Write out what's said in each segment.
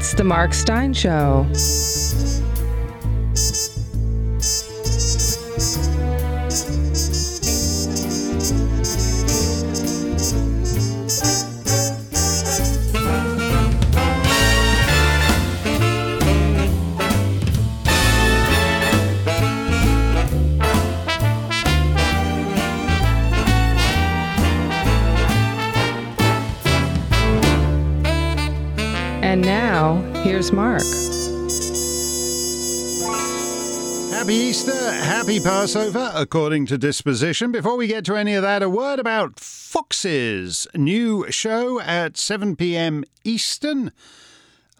It's The Mark Steyn Show. Mark. Happy Easter, happy Passover, according to disposition. Before we get to any of that, a word about Fox's new show at 7 p.m. Eastern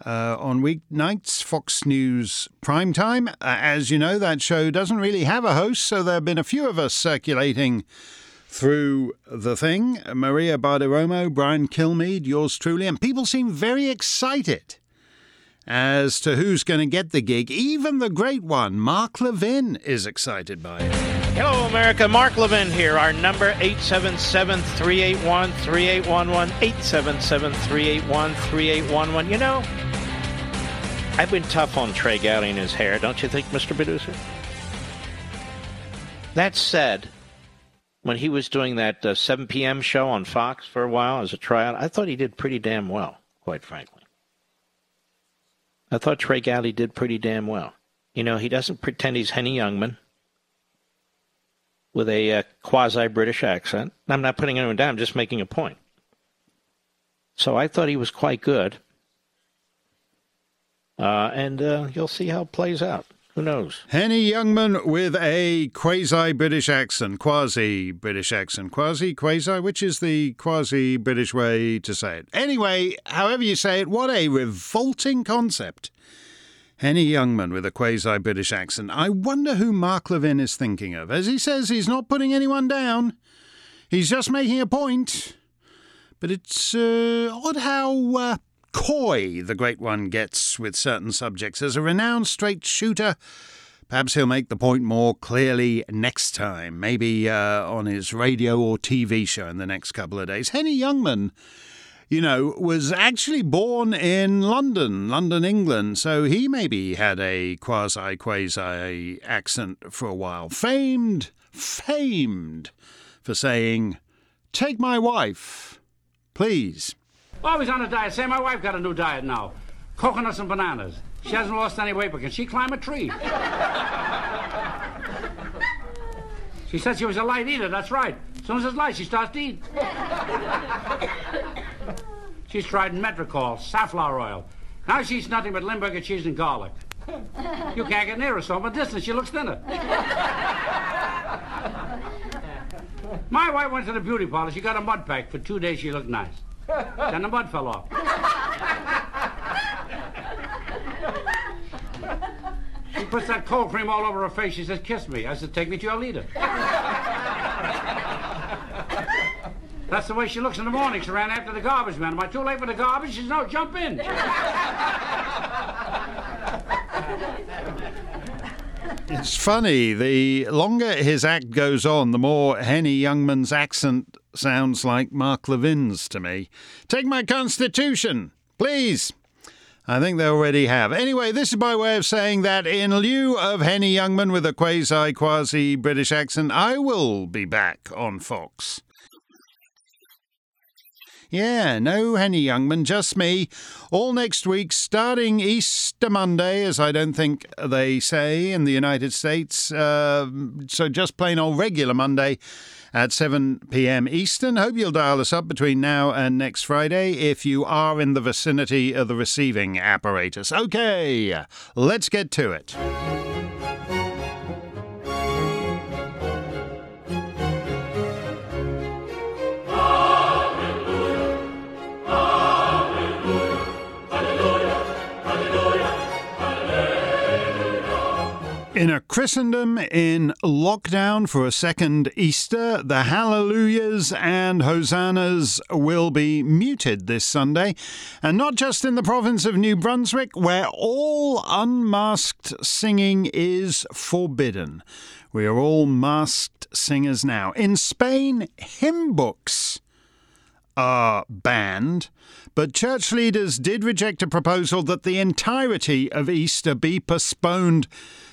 on weeknights, Fox News primetime. As you know, that show doesn't really have a host, so there have been a few of us circulating through the thing. Maria Bartiromo, Brian Kilmeade, yours truly, and people seem very excited as to who's going to get the gig. Even the great one, Mark Levin, is excited by it. Hello, America. Mark Levin here. Our number, 877-381-3811, 877-381-3811. You know, I've been tough on Trey Gowdy and his hair, don't you think, Mr. Producer? That said, when he was doing that 7 p.m. show on Fox for a while as a tryout, I thought he did pretty damn well, quite frankly. I thought Trey Gowdy did pretty damn well. You know, he doesn't pretend he's Henny Youngman with a quasi-British accent. I'm not putting anyone down. I'm just making a point. So I thought he was quite good. And you'll see how it plays out. Who knows? Henny Youngman with a quasi-British accent. Quasi, which is the quasi-British way to say it. Anyway, however you say it, what a revolting concept. Henny Youngman with a quasi-British accent. I wonder who Mark Levin is thinking of. As he says, he's not putting anyone down. He's just making a point. But it's odd how coy the great one gets with certain subjects. As a renowned straight shooter, perhaps he'll make the point more clearly next time, maybe on his radio or TV show in the next couple of days. Henny Youngman, you know, was actually born in London, England, so he maybe had a quasi accent for a while. Famed for saying, "Take my wife, please." Well, I was on a diet. Say, my wife got a new diet now. Coconuts and bananas. She hasn't lost any weight, but can she climb a tree? She said she was a light eater, that's right. As soon as it's light, she starts to eat. She's tried metricol, safflower oil. Now she eats nothing but Limburger cheese and garlic. You can't get near her, so from a distance she looks thinner. My wife went to the beauty parlor. She got a mud pack. For 2 days she looked nice. Then the mud fell off. She puts that cold cream all over her face. She says, "Kiss me." I said, "Take me to your leader." That's the way she looks in the morning. She ran after the garbage man. "Am I too late for the garbage?" She says, "No, jump in." It's funny. The longer his act goes on, the more Henny Youngman's accent sounds like Mark Levin's to me. "Take my constitution, please." I think they already have. Anyway, this is by way of saying that in lieu of Henny Youngman with a quasi-British accent, I will be back on Fox. Yeah, no Henny Youngman, just me. All next week, starting Easter Monday, as I don't think they say in the United States. So just plain old regular Monday at 7 p.m. Eastern. Hope you'll dial us up between now and next Friday if you are in the vicinity of the receiving apparatus. Okay, let's get to it. In a Christendom in lockdown for a second Easter, the hallelujahs and hosannas will be muted this Sunday. And not just in the province of New Brunswick, where all unmasked singing is forbidden. We are all masked singers now. In Spain, hymn books are banned, but church leaders did reject a proposal that the entirety of Easter be postponed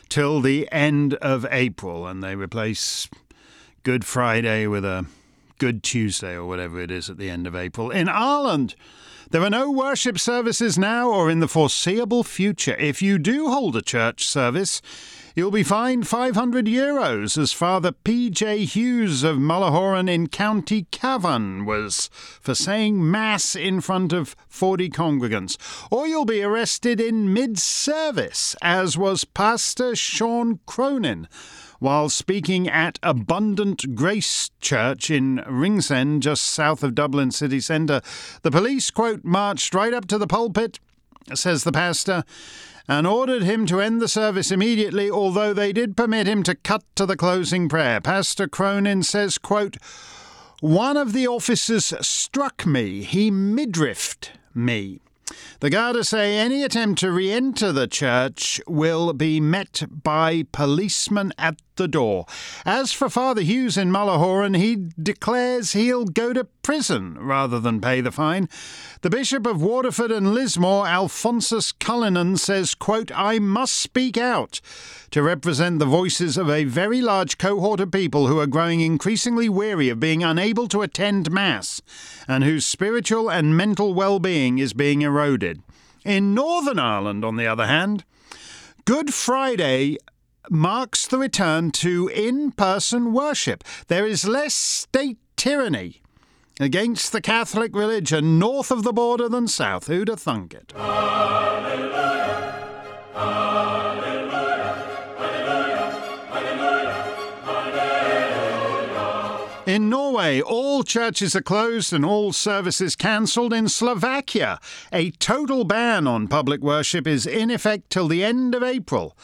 till the end of April, and they replace Good Friday with a Good Tuesday or whatever it is at the end of April. In Ireland, there are no worship services now or in the foreseeable future. If you do hold a church service, you'll be fined €500, as Father P.J. Hughes of Mullahoran in County Cavan was, for saying Mass in front of 40 congregants. Or you'll be arrested in mid-service, as was Pastor Sean Cronin, while speaking at Abundant Grace Church in Ringsend, just south of Dublin city centre. The police, quote, marched right up to the pulpit, says the pastor, and ordered him to end the service immediately, although they did permit him to cut to the closing prayer. Pastor Cronin says, quote, "One of the officers struck me. He midriffed me." The Garda say any attempt to re-enter the church will be met by policemen at the door. As for Father Hughes in Mullahoran, he declares he'll go to prison rather than pay the fine. The Bishop of Waterford and Lismore, Alphonsus Cullinan, says, quote, "I must speak out to represent the voices of a very large cohort of people who are growing increasingly weary of being unable to attend Mass and whose spiritual and mental well-being is being eroded." In Northern Ireland, on the other hand, Good Friday marks the return to in-person worship. There is less state tyranny against the Catholic religion north of the border than south. Who'd have thunk it? Alleluia, alleluia, alleluia, alleluia, alleluia. In Norway, all churches are closed and all services cancelled. In Slovakia, a total ban on public worship is in effect till the end of April.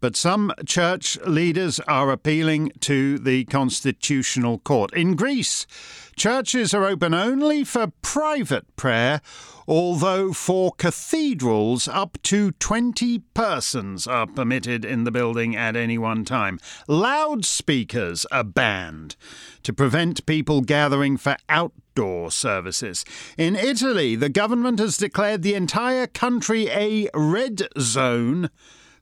But some church leaders are appealing to the Constitutional Court. In Greece, churches are open only for private prayer, although for cathedrals, up to 20 persons are permitted in the building at any one time. Loudspeakers are banned to prevent people gathering for outdoor services. In Italy, the government has declared the entire country a red zone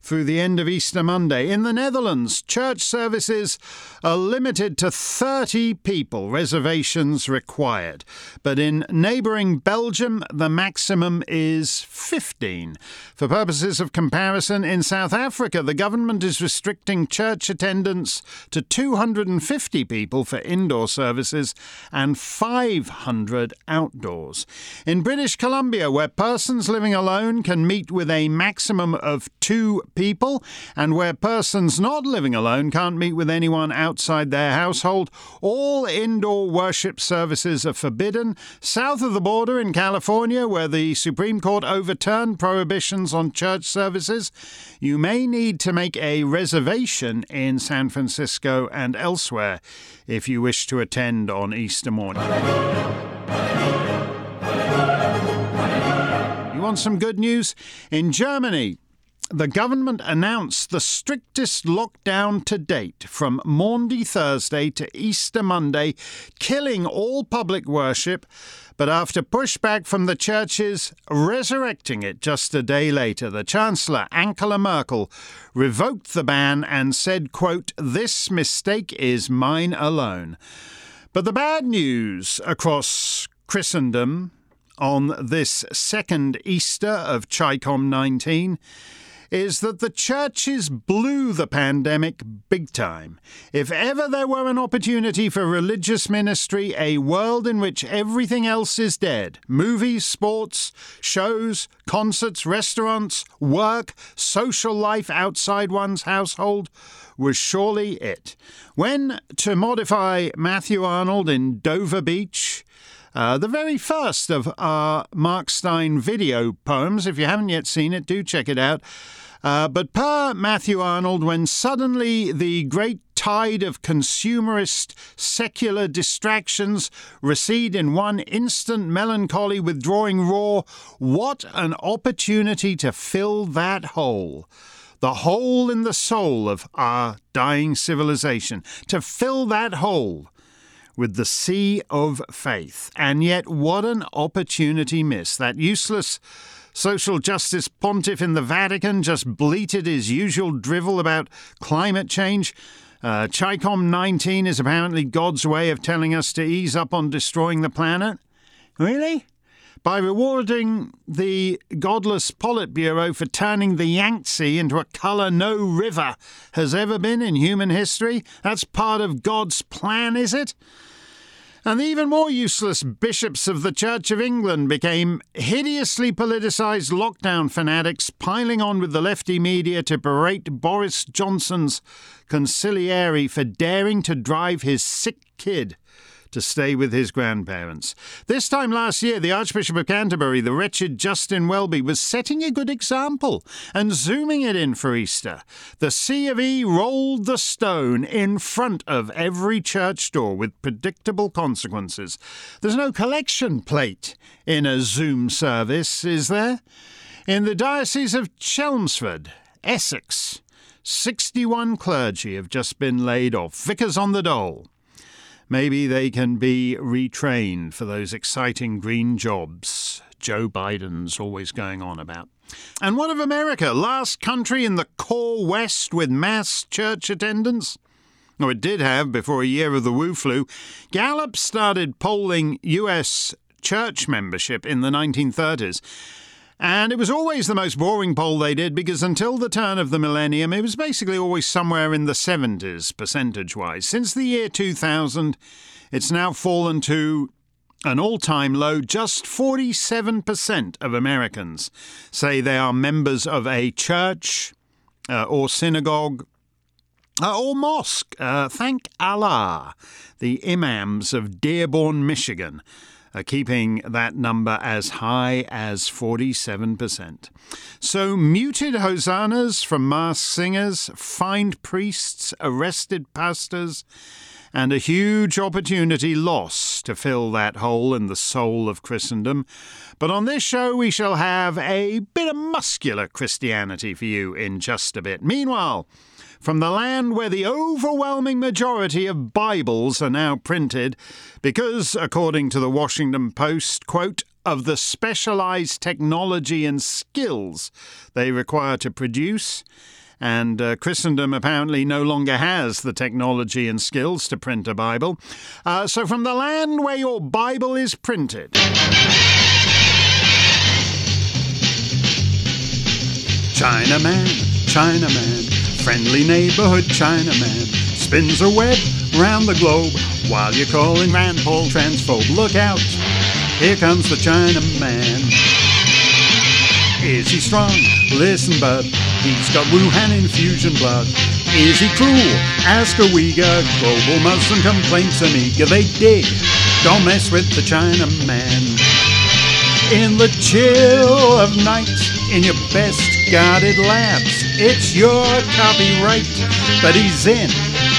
through the end of Easter Monday. In the Netherlands, church services are limited to 30 people, reservations required. But in neighbouring Belgium, the maximum is 15. For purposes of comparison, in South Africa, the government is restricting church attendance to 250 people for indoor services and 500 outdoors. In British Columbia, where persons living alone can meet with a maximum of 2 people, and where persons not living alone can't meet with anyone outside their household, all indoor worship services are forbidden. South of the border in California, where the Supreme Court overturned prohibitions on church services, you may need to make a reservation in San Francisco and elsewhere if you wish to attend on Easter morning. You want some good news? In Germany, the government announced the strictest lockdown to date from Maundy Thursday to Easter Monday, killing all public worship, but after pushback from the churches, resurrecting it just a day later. The Chancellor, Angela Merkel, revoked the ban and said, quote, "This mistake is mine alone." But the bad news across Christendom on this second Easter of Chicom 19 is that the churches blew the pandemic big time. If ever there were an opportunity for religious ministry, a world in which everything else is dead, movies, sports, shows, concerts, restaurants, work, social life outside one's household, was surely it. When, to modify Matthew Arnold in Dover Beach, the very first of our Mark Steyn video poems, if you haven't yet seen it, do check it out. But per Matthew Arnold, when suddenly the great tide of consumerist secular distractions recede in one instant melancholy withdrawing roar, what an opportunity to fill that hole. The hole in the soul of our dying civilization. To fill that hole with the Sea of Faith. And yet, what an opportunity missed. That useless social justice pontiff in the Vatican just bleated his usual drivel about climate change. CHICOM 19 is apparently God's way of telling us to ease up on destroying the planet. Really? By rewarding the godless Politburo for turning the Yangtze into a colour no river has ever been in human history? That's part of God's plan, is it? And the even more useless bishops of the Church of England became hideously politicised lockdown fanatics, piling on with the lefty media to berate Boris Johnson's conciliary for daring to drive his sick kid to stay with his grandparents. This time last year, the Archbishop of Canterbury, the wretched Justin Welby, was setting a good example and zooming it in for Easter. The C of E rolled the stone in front of every church door with predictable consequences. There's no collection plate in a Zoom service, is there? In the Diocese of Chelmsford, Essex, 61 clergy have just been laid off, vicars on the dole. Maybe they can be retrained for those exciting green jobs Joe Biden's always going on about. And what of America, last country in the core West with mass church attendance? Or it did have before a year of the Wu flu. Gallup started polling US church membership in the 1930s. And it was always the most boring poll they did because until the turn of the millennium, it was basically always somewhere in the 70s, percentage-wise. Since the year 2000, it's now fallen to an all-time low. Just 47% of Americans say they are members of a church or synagogue or mosque. Thank Allah, the imams of Dearborn, Michigan, are keeping that number as high as 47%. So muted hosannas from mass singers, fined priests, arrested pastors, and a huge opportunity lost to fill that hole in the soul of Christendom. But on this show, we shall have a bit of muscular Christianity for you in just a bit. Meanwhile, from the land where the overwhelming majority of Bibles are now printed, because, according to the Washington Post, quote, of the specialized technology and skills they require to produce, and Christendom apparently no longer has the technology and skills to print a Bible. So from the land where your Bible is printed, Chinaman, Chinaman, friendly neighborhood Chinaman spins a web round the globe while you're calling Rand Paul transphobe. Look out, here comes the Chinaman. Is he strong? Listen, bud, he's got Wuhan infusion blood. Is he cruel? Ask a Uyghur. Global Muslim complaints are meager. They dig. Don't mess with the Chinaman. In the chill of night, in your best guarded labs, it's your copyright, but he's in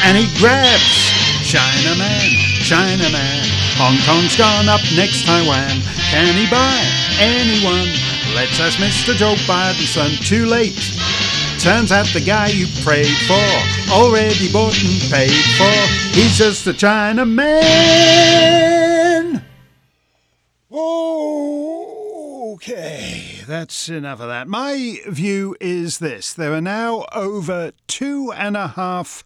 and he grabs. Chinaman, Chinaman, Hong Kong's gone up next Taiwan. Can he buy anyone? Let's ask Mr. Joe Biden's son. Too late. Turns out the guy you prayed for already bought and paid for. He's just a Chinaman. Okay, that's enough of that. My view is this. There are now over 2.5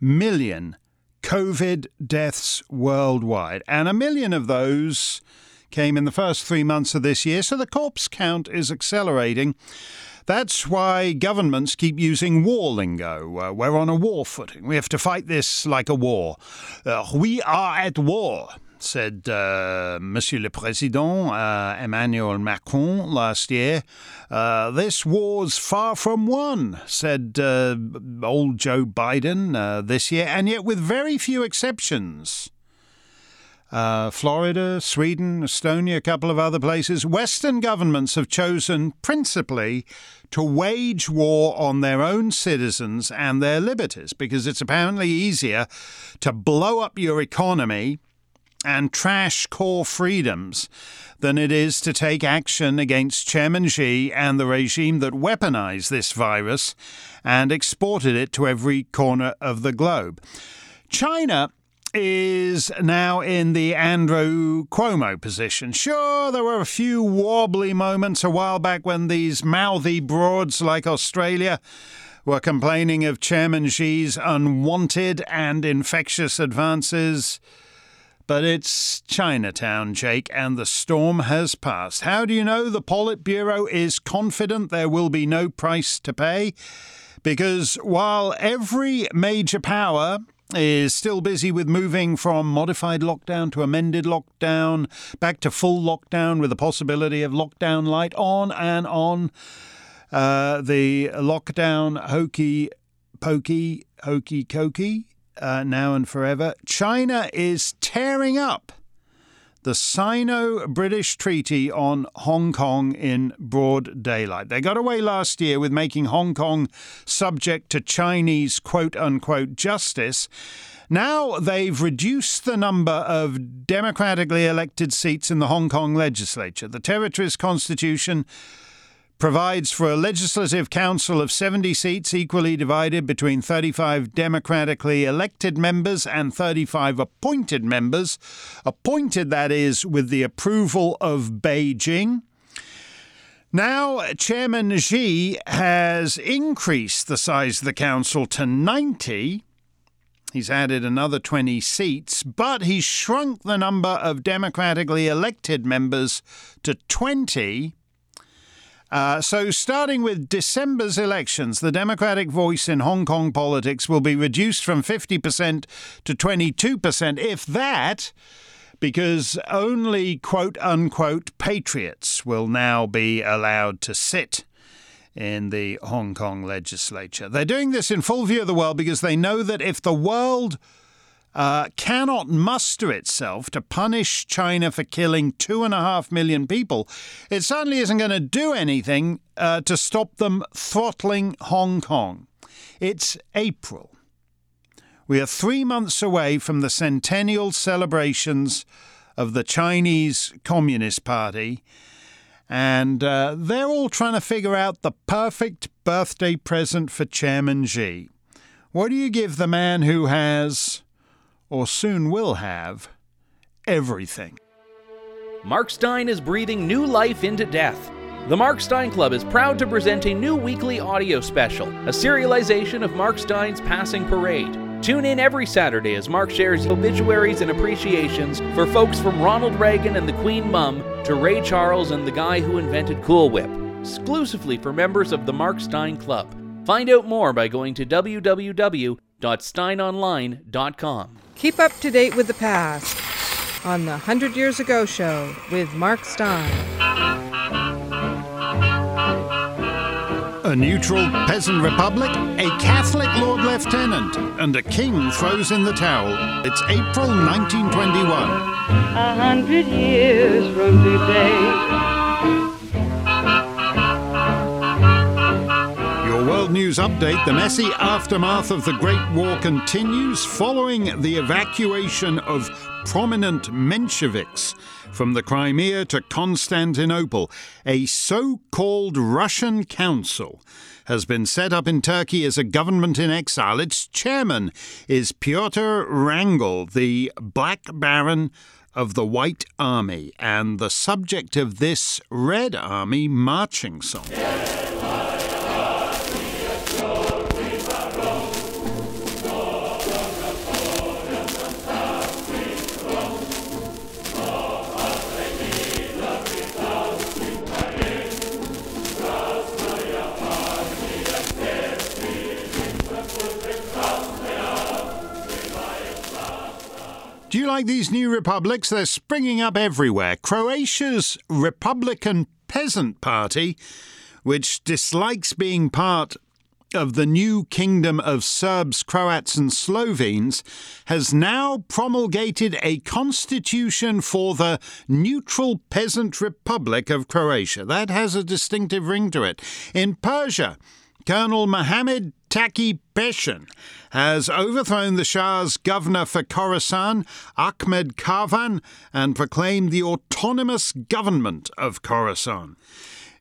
million COVID deaths worldwide, and 1 million of those came in the first 3 months of this year, so the corpse count is accelerating. That's why governments keep using war lingo. We're on a war footing. We have to fight this like a war. We are at war, said Monsieur le Président Emmanuel Macron last year. This war's far from won, said old Joe Biden this year, and yet with very few exceptions. Florida, Sweden, Estonia, a couple of other places, Western governments have chosen principally to wage war on their own citizens and their liberties because it's apparently easier to blow up your economy and trash core freedoms than it is to take action against Chairman Xi and the regime that weaponized this virus and exported it to every corner of the globe. China is now in the Andrew Cuomo position. Sure, there were a few warbly moments a while back when these mouthy broads like Australia were complaining of Chairman Xi's unwanted and infectious advances. But it's Chinatown, Jake, and the storm has passed. How do you know the Politburo is confident there will be no price to pay? Because while every major power is still busy with moving from modified lockdown to amended lockdown, back to full lockdown with the possibility of lockdown light, on and on, the lockdown hokey-pokey, now and forever, China is tearing up the Sino-British treaty on Hong Kong in broad daylight. They got away last year with making Hong Kong subject to Chinese quote-unquote justice. Now they've reduced the number of democratically elected seats in the Hong Kong legislature. The territory's constitution provides for a legislative council of 70 seats equally divided between 35 democratically elected members and 35 appointed members. Appointed, that is, with the approval of Beijing. Now, Chairman Xi has increased the size of the council to 90. He's added another 20 seats, but he's shrunk the number of democratically elected members to 20. So starting with December's elections, the Democratic voice in Hong Kong politics will be reduced from 50% to 22%, if that, because only quote-unquote patriots will now be allowed to sit in the Hong Kong legislature. They're doing this in full view of the world because they know that if the world cannot muster itself to punish China for killing 2.5 million people, it certainly isn't going to do anything to stop them throttling Hong Kong. It's April. We are 3 months away from the centennial celebrations of the Chinese Communist Party, and they're all trying to figure out the perfect birthday present for Chairman Xi. What do you give the man who has, or soon will have, everything? Mark Steyn is breathing new life into death. The Mark Steyn Club is proud to present a new weekly audio special, a serialization of Mark Steyn's passing parade. Tune in every Saturday as Mark shares obituaries and appreciations for folks from Ronald Reagan and the Queen Mum to Ray Charles and the guy who invented Cool Whip, exclusively for members of the Mark Steyn Club. Find out more by going to www.steinonline.com. Keep up to date with the past on The 100 Years Ago Show with Mark Steyn. A neutral peasant republic, a Catholic Lord Lieutenant, and a king throws in the towel. It's April 1921. 100 years from today. Your world news update, the messy aftermath of the Great War continues following the evacuation of prominent Mensheviks from the Crimea to Constantinople. A so-called Russian Council has been set up in Turkey as a government in exile. Its chairman is Pyotr Wrangel, the Black Baron of the White Army, and the subject of this Red Army marching song. Do you like these new republics? They're springing up everywhere. Croatia's Republican Peasant Party, which dislikes being part of the new kingdom of Serbs, Croats and Slovenes, has now promulgated a constitution for the neutral peasant republic of Croatia. That has a distinctive ring to it. In Persia, Colonel Mohammed Taki Peshin has overthrown the Shah's governor for Khorasan, Ahmed Kavan, and proclaimed the autonomous government of Khorasan.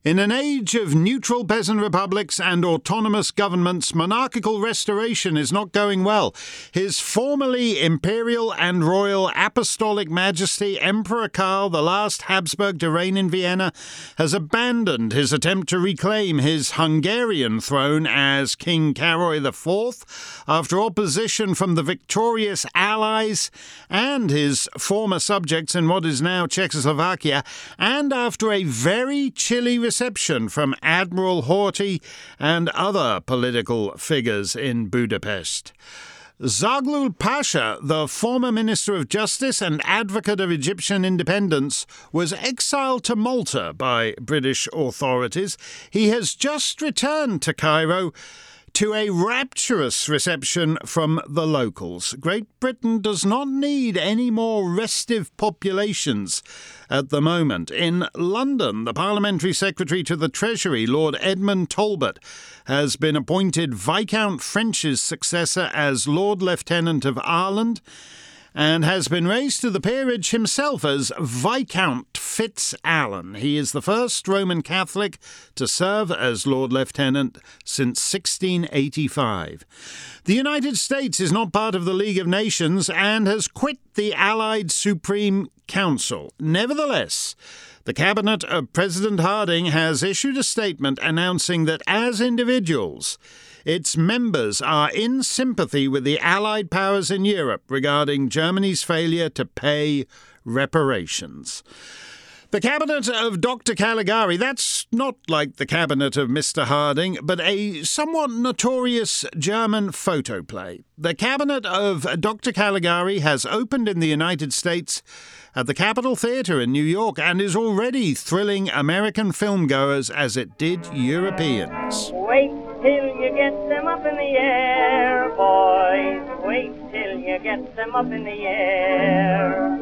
In an age of neutral peasant republics and autonomous governments, monarchical restoration is not going well. His formerly imperial and royal apostolic majesty, Emperor Karl, the last Habsburg to reign in Vienna, has abandoned his attempt to reclaim his Hungarian throne as King Karoly IV after opposition from the victorious Allies and his former subjects in what is now Czechoslovakia, and after a very chilly reception from Admiral Horty and other political figures in Budapest. Zaghlul Pasha, the former Minister of Justice and advocate of Egyptian independence, was exiled to Malta by British authorities. He has just returned to Cairo to a rapturous reception from the locals. Great Britain does not need any more restive populations at the moment. In London, the Parliamentary Secretary to the Treasury, Lord Edmund Talbot, has been appointed Viscount French's successor as Lord Lieutenant of Ireland, and has been raised to the peerage himself as Viscount Fitzalan. He is the first Roman Catholic to serve as Lord Lieutenant since 1685. The United States is not part of the League of Nations and has quit the Allied Supreme Council. Nevertheless, the cabinet of President Harding has issued a statement announcing that as individuals, its members are in sympathy with the Allied powers in Europe regarding Germany's failure to pay reparations. The cabinet of Dr. Caligari, that's not like the cabinet of Mr. Harding, but a somewhat notorious German photoplay. The cabinet of Dr. Caligari has opened in the United States at the Capitol Theatre in New York and is already thrilling American filmgoers as it did Europeans. Wait till you get them up in the air, boys. Wait till you get them up in the air.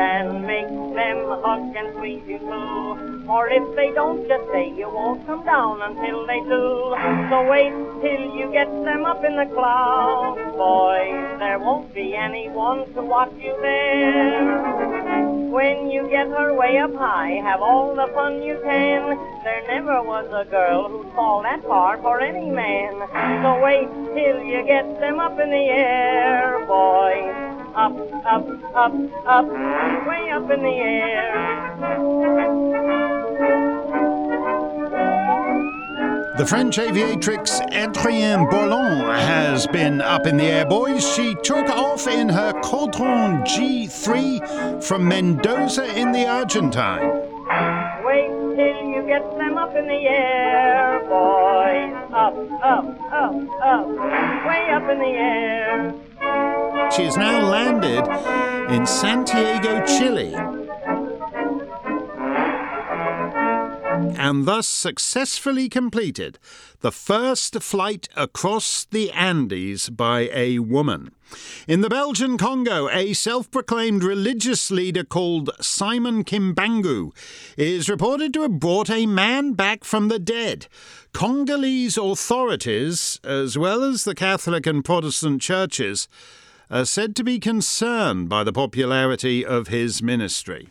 And make them hug and squeeze you too. Or if they don't, just say you won't come down until they do. So wait till you get them up in the clouds, boys. There won't be anyone to watch you there. When you get her way up high, have all the fun you can. There never was a girl who'd fall that far for any man. So wait till you get them up in the air, boys. Up, up, up, up, way up in the air. The French aviatrix Adrienne Bollon has been up in the air, boys. She took off in her Courton G3 from Mendoza in the Argentine. Wait till you get them up in the air, boys. Up, up, up, up, way up in the air. She has now landed in Santiago, Chile, and thus successfully completed the first flight across the Andes by a woman. In the Belgian Congo, a self-proclaimed religious leader called Simon Kimbangu is reported to have brought a man back from the dead. Congolese authorities, as well as the Catholic and Protestant churches, are said to be concerned by the popularity of his ministry.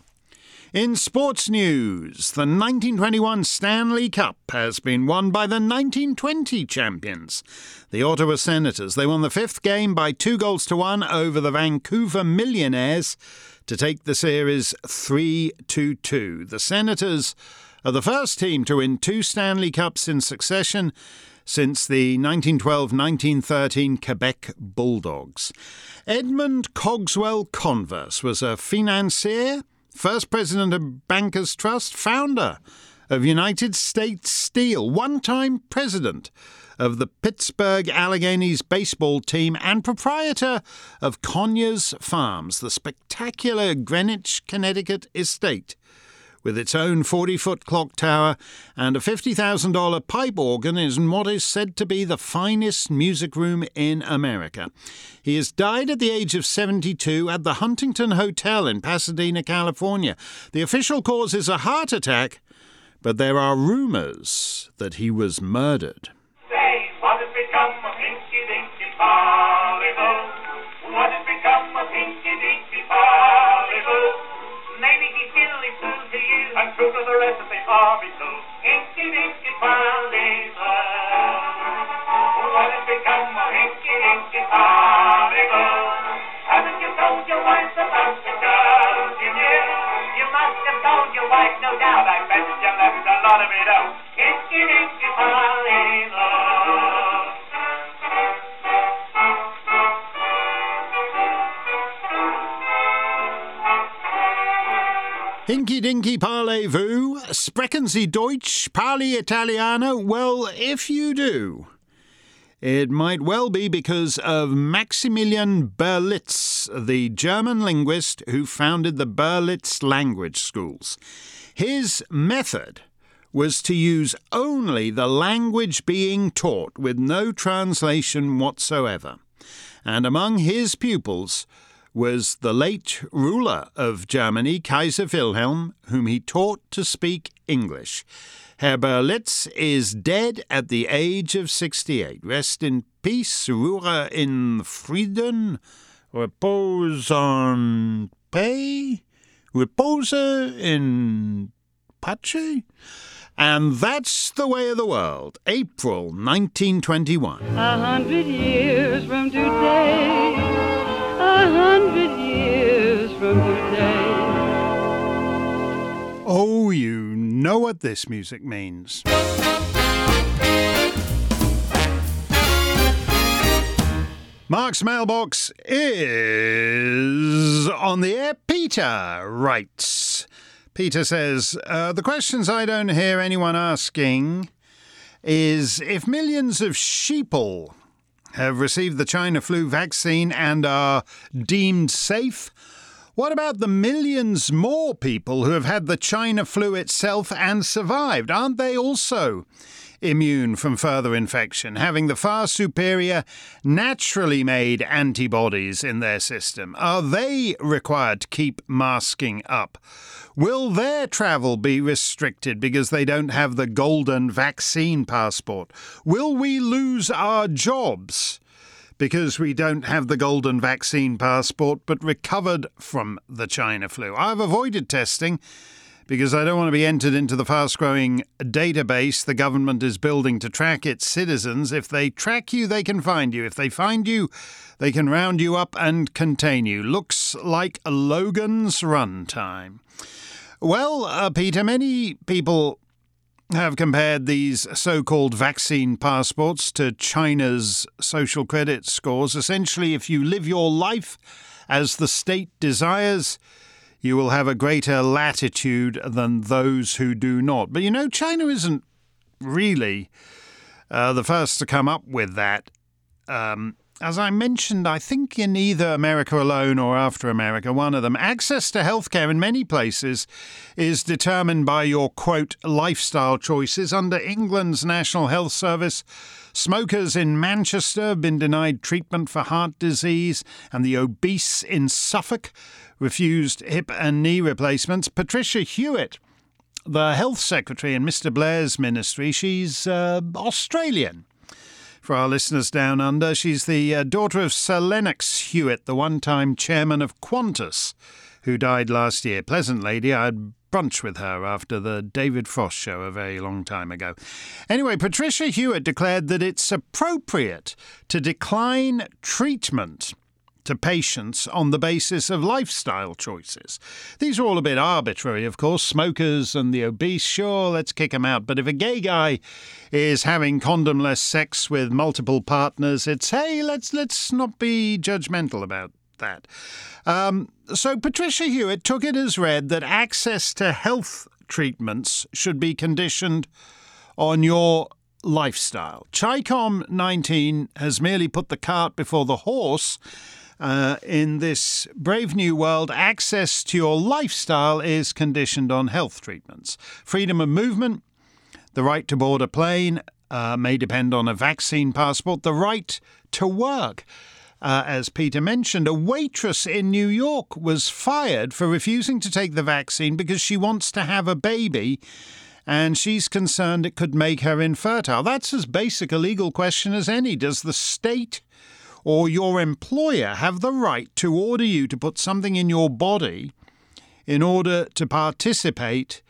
In sports news, the 1921 Stanley Cup has been won by the 1920 champions, the Ottawa Senators. They won the fifth game by 2-1 over the Vancouver Millionaires to take the series 3-2. The Senators are the first team to win two Stanley Cups in succession since the 1912-1913 Quebec Bulldogs. Edmund Cogswell Converse was a financier, first president of Bankers Trust, founder of United States Steel, one-time president of the Pittsburgh Alleghenies baseball team, and proprietor of Conyers Farms, the spectacular Greenwich, Connecticut estate, with its own 40-foot clock tower and a $50,000 pipe organ in what is said to be the finest music room in America. He has died at the age of 72 at the Huntington Hotel in Pasadena, California. The official cause is a heart attack, but there are rumors that he was murdered. Say, what has become of Inky Dinky Polly Boo? What has become of Inky Dinky Polly Boo? Maybe he killed his food to you. I'm true to the recipe, Harvey. Hinky dinky parlez-vous? Sprechen Sie Deutsch? Parli Italiano? Well, if you do, it might well be because of Maximilian Berlitz, the German linguist who founded the Berlitz language schools. His method was to use only the language being taught, with no translation whatsoever. And among his pupils was the late ruler of Germany, Kaiser Wilhelm, whom he taught to speak English. Herr Berlitz is dead at the age of 68. Rest in peace, Ruhe in Frieden, repose en paix, repose in pace. And that's the way of the world, April 1921. 100 years from today, 100 years from today. Oh, you know what this music means. Mark's Mailbox is on the air. Peter writes. Peter says, the questions I don't hear anyone asking is if millions of sheeple have received the China flu vaccine and are deemed safe, what about the millions more people who have had the China flu itself and survived? Aren't they also immune from further infection, having the far superior naturally made antibodies in their system? Are they required to keep masking up? Will their travel be restricted because they don't have the golden vaccine passport? Will we lose our jobs because we don't have the golden vaccine passport but recovered from the China flu? I've avoided testing because I don't want to be entered into the fast-growing database the government is building to track its citizens. If they track you, they can find you. If they find you, they can round you up and contain you. Looks like Logan's Run time. Well, Peter, many people have compared these so-called vaccine passports to China's social credit scores. Essentially, if you live your life as the state desires, you will have a greater latitude than those who do not. But, you know, China isn't really the first to come up with that. As I mentioned, I think in either America Alone or After America, one of them, access to healthcare in many places is determined by your, quote, lifestyle choices. Under England's National Health Service, smokers in Manchester have been denied treatment for heart disease, and the obese in Suffolk refused hip and knee replacements. Patricia Hewitt, the health secretary in Mr Blair's ministry, she's Australian. For our listeners down under, she's the daughter of Sir Lennox Hewitt, the one-time chairman of Qantas, who died last year. Pleasant lady. I had brunch with her after the David Frost show a very long time ago. Anyway, Patricia Hewitt declared that it's appropriate to decline treatment to patients on the basis of lifestyle choices. These are all a bit arbitrary, of course. Smokers and the obese, sure, let's kick them out. But if a gay guy is having condomless sex with multiple partners, it's, hey, let's not be judgmental about that. So Patricia Hewitt took it as read that access to health treatments should be conditioned on your lifestyle. Chicom 19 has merely put the cart before the horse. In this brave new world, access to your lifestyle is conditioned on health treatments. Freedom of movement, the right to board a plane may depend on a vaccine passport, the right to work. As Peter mentioned, a waitress in New York was fired for refusing to take the vaccine because she wants to have a baby and she's concerned it could make her infertile. That's as basic a legal question as any. Does the state or your employer have the right to order you to put something in your body in order to participate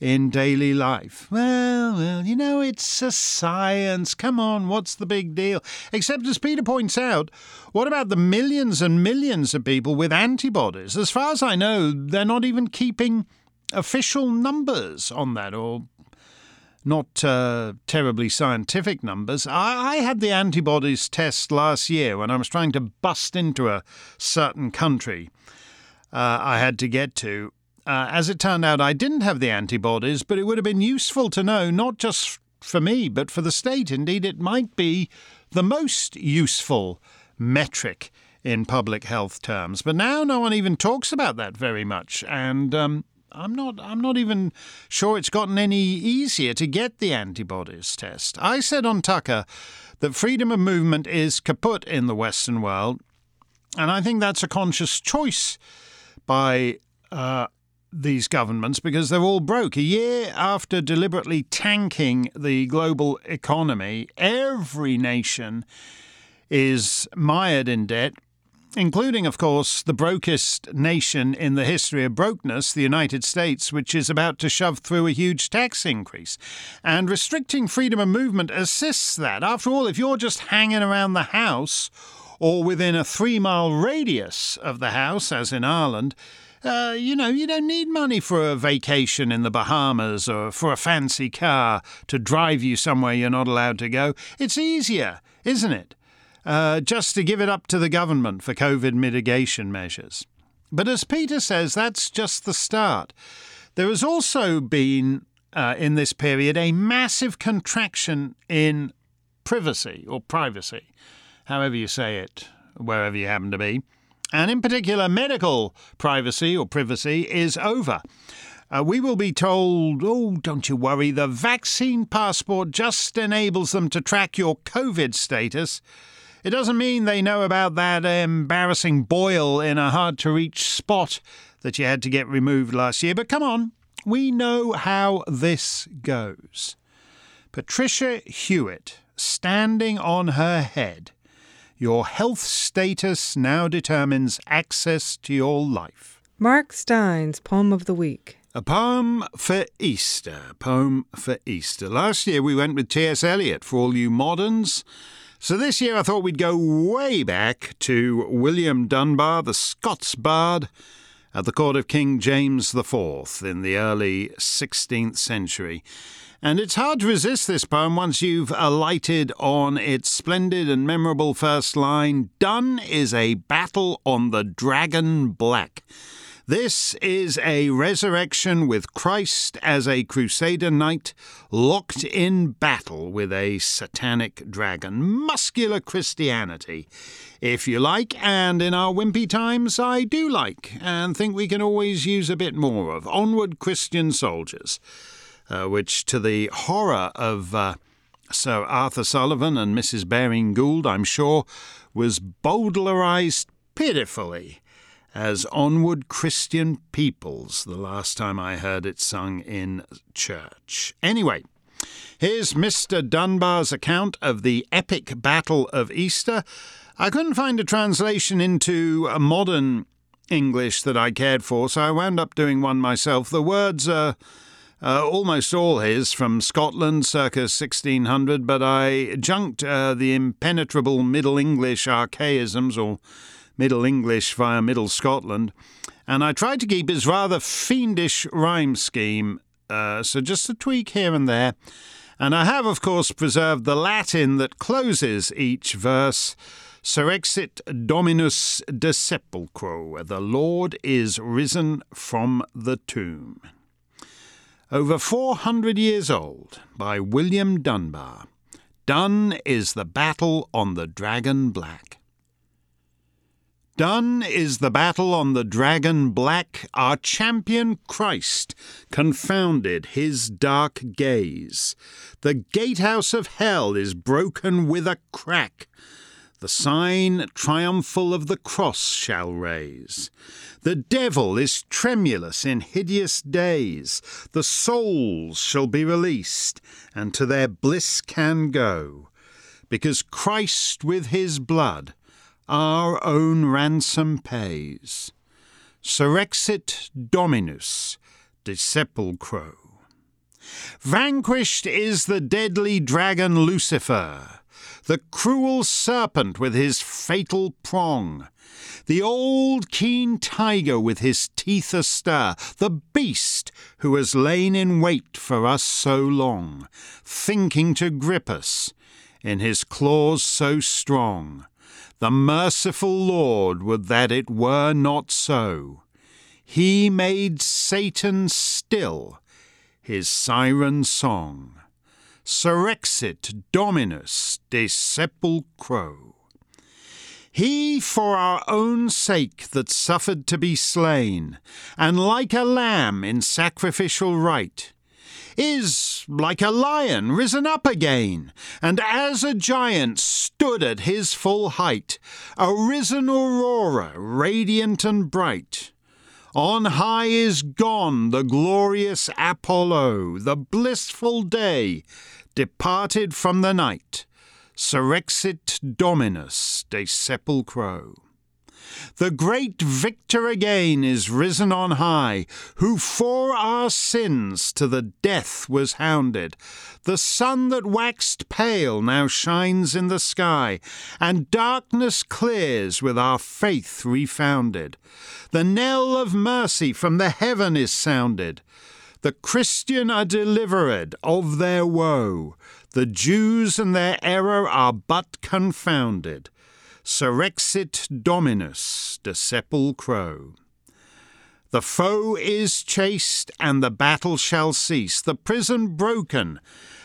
in daily life? Well, you know, it's a science. Come on, what's the big deal? Except, as Peter points out, what about the millions and millions of people with antibodies? As far as I know, they're not even keeping official numbers on that, or not terribly scientific numbers. I had the antibodies test last year when I was trying to bust into a certain country I had to get to. As it turned out, I didn't have the antibodies, but it would have been useful to know, not just for me, but for the state. Indeed, it might be the most useful metric in public health terms. But now no one even talks about that very much, and I'm not even sure it's gotten any easier to get the antibodies test. I said on Tucker that freedom of movement is kaput in the Western world, and I think that's a conscious choice by these governments, because they're all broke. A year after deliberately tanking the global economy, every nation is mired in debt, including, of course, the brokest nation in the history of brokenness, the United States, which is about to shove through a huge tax increase. And restricting freedom of movement assists that. After all, if you're just hanging around the house or within a 3-mile radius of the house, as in Ireland, you don't need money for a vacation in the Bahamas or for a fancy car to drive you somewhere you're not allowed to go. It's easier, isn't it? Just to give it up to the government for COVID mitigation measures. But as Peter says, that's just the start. There has also been, in this period, a massive contraction in privacy, however you say it, wherever you happen to be. And in particular, medical privacy is over. We will be told, oh, don't you worry, the vaccine passport just enables them to track your COVID status. It doesn't mean they know about that embarrassing boil in a hard-to-reach spot that you had to get removed last year. But come on, we know how this goes. Patricia Hewitt, standing on her head. Your health status now determines access to your life. Mark Steyn's Poem of the Week. A poem for Easter. Last year we went with T.S. Eliot for all you moderns. So this year I thought we'd go way back to William Dunbar, the Scots bard, at the court of King James IV in the early 16th century. And it's hard to resist this poem once you've alighted on its splendid and memorable first line, "Done is a battle on the dragon black." This is a resurrection with Christ as a crusader knight locked in battle with a satanic dragon. Muscular Christianity, if you like, and in our wimpy times I do like and think we can always use a bit more of. Onward, Christian soldiers, which, to the horror of Sir Arthur Sullivan and Mrs. Baring Gould, I'm sure, was bowdlerized pitifully as Onward Christian Peoples, the last time I heard it sung in church. Anyway, here's Mr. Dunbar's account of the epic Battle of Easter. I couldn't find a translation into modern English that I cared for, so I wound up doing one myself. The words are almost all his, from Scotland, circa 1600, but I junked the impenetrable Middle English archaisms, or Middle English via Middle Scotland, and I tried to keep his rather fiendish rhyme scheme, so just a tweak here and there. And I have, of course, preserved the Latin that closes each verse, Surrexit Dominus de sepulchro, the Lord is risen from the tomb. Over 400 years old, by William Dunbar. Done is the battle on the dragon black. Done is the battle on the dragon black, our champion Christ confounded his dark gaze. The gatehouse of hell is broken with a crack. The sign triumphal of the cross shall raise. The devil is tremulous in hideous days. The souls shall be released, and to their bliss can go, because Christ with his blood our own ransom pays. Surrexit Dominus de sepulchro. Vanquished is the deadly dragon Lucifer, the cruel serpent with his fatal prong, the old keen tiger with his teeth astir, the beast who has lain in wait for us so long, thinking to grip us in his claws so strong. The merciful Lord would that it were not so. He made Satan still, his siren song. Surrexit Dominus de sepulchro. He for our own sake that suffered to be slain, and like a lamb in sacrificial rite, is like a lion risen up again, and as a giant stood at his full height, a risen aurora radiant and bright. On high is gone the glorious Apollo, the blissful day, departed from the night. Surrexit Dominus de sepulchro. The great victor again is risen on high, who for our sins to the death was hounded. The sun that waxed pale now shines in the sky, and darkness clears with our faith refounded. The knell of mercy from the heaven is sounded. The Christian are delivered of their woe. The Jews and their error are but confounded. Surrexit Dominus de sepulchro. The foe is chased, and the battle shall cease. The prison broken,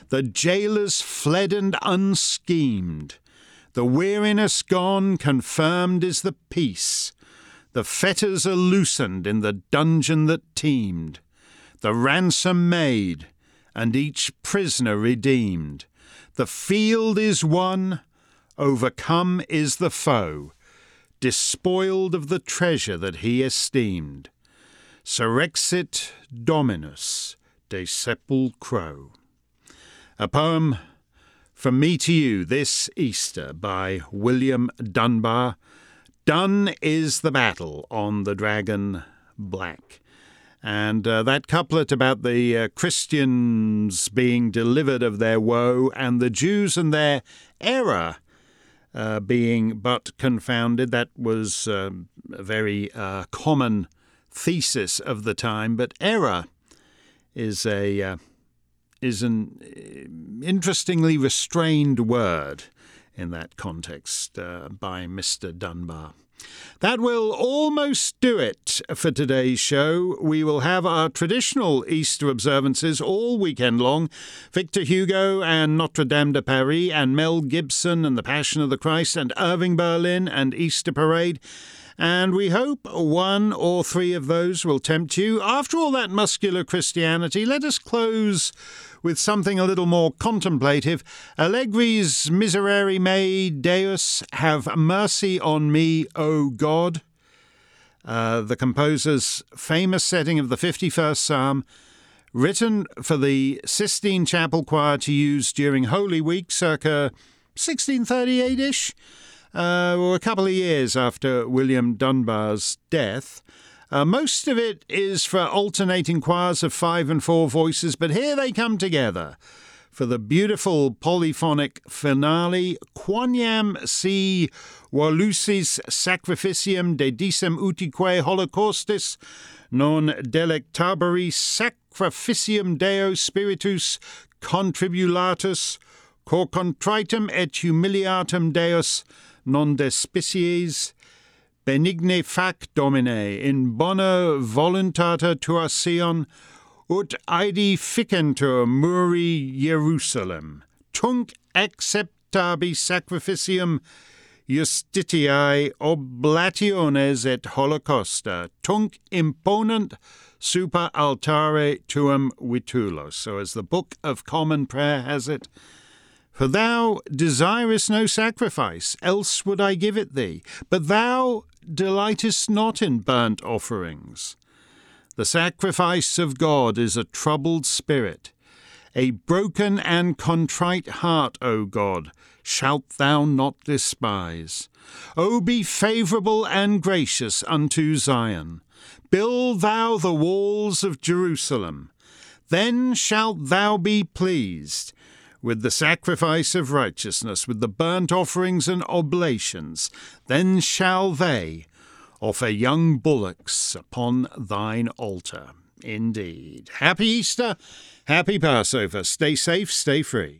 the jailers fled and unschemed. The weariness gone, confirmed is the peace. The fetters are loosened in the dungeon that teemed. The ransom made, and each prisoner redeemed. The field is won, overcome is the foe, despoiled of the treasure that he esteemed. Surrexit Dominus de sepulchro. A poem from me to you this Easter by William Dunbar. Done is the battle on the dragon black. And that couplet about the Christians being delivered of their woe and the Jews and their error being but confounded. That was a very common thesis of the time, but error is an interestingly restrained word in that context by Mr. Dunbar. That will almost do it for today's show. We will have our traditional Easter observances all weekend long. Victor Hugo and Notre Dame de Paris and Mel Gibson and The Passion of the Christ and Irving Berlin and Easter Parade. And we hope one or three of those will tempt you. After all that muscular Christianity, let us close with something a little more contemplative. Allegri's Miserere mei Deus, have mercy on me, O God. The composer's famous setting of the 51st Psalm, written for the Sistine Chapel Choir to use during Holy Week, circa 1638-ish. A couple of years after William Dunbar's death. Most of it is for alternating choirs of 5 and 4 voices, but here they come together for the beautiful polyphonic finale, Quoniam si volusis sacrificium dedicem utique holocaustis non delectabari sacrificium Deo spiritus contribulatus cor contritum et humiliatum Deus non despicies, benigne fac Domine, in bona voluntata tua Sion, ut aedi ficentur muri Jerusalem, tunc acceptabi sacrificium justitiae oblationes et holocausta, tunc imponent super altare tuum vitulos. So as the Book of Common Prayer has it, for thou desirest no sacrifice, else would I give it thee. But thou delightest not in burnt offerings. The sacrifice of God is a troubled spirit. A broken and contrite heart, O God, shalt thou not despise. O be favourable and gracious unto Zion. Build thou the walls of Jerusalem. Then shalt thou be pleased with the sacrifice of righteousness, with the burnt offerings and oblations. Then shall they offer young bullocks upon thine altar. Indeed. Happy Easter, happy Passover. Stay safe, stay free.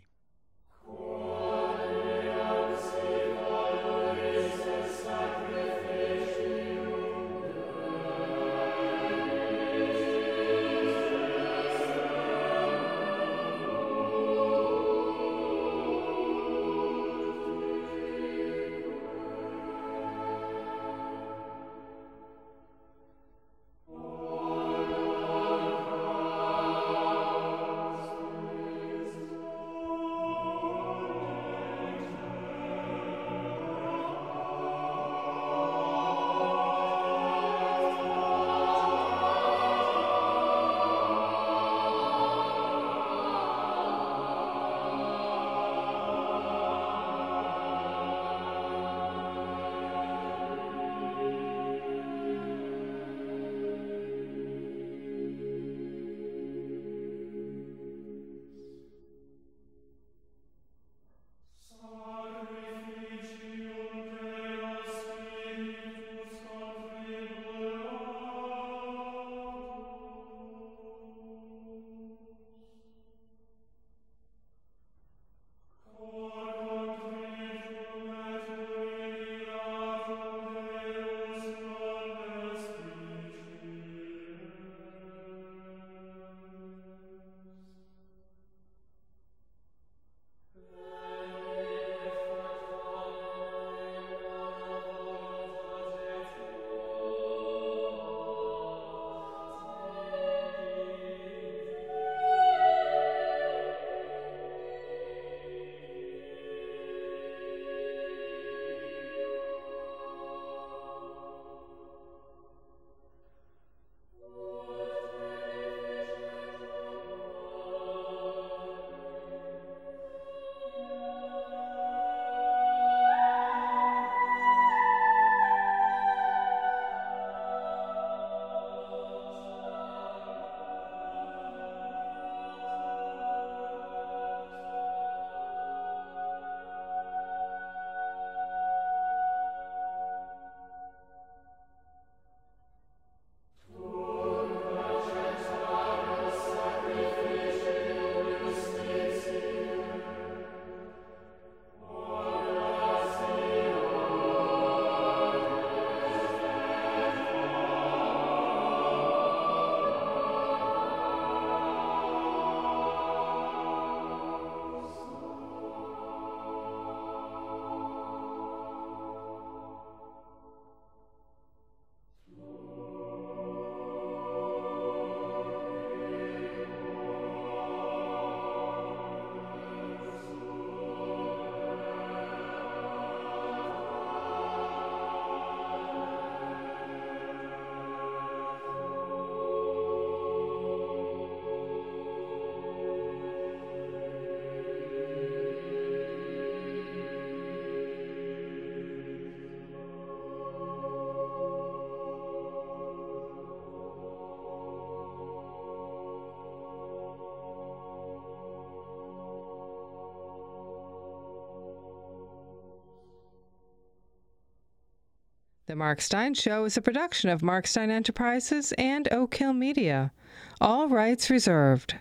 The Mark Steyn Show is a production of Mark Steyn Enterprises and Oak Hill Media. All rights reserved.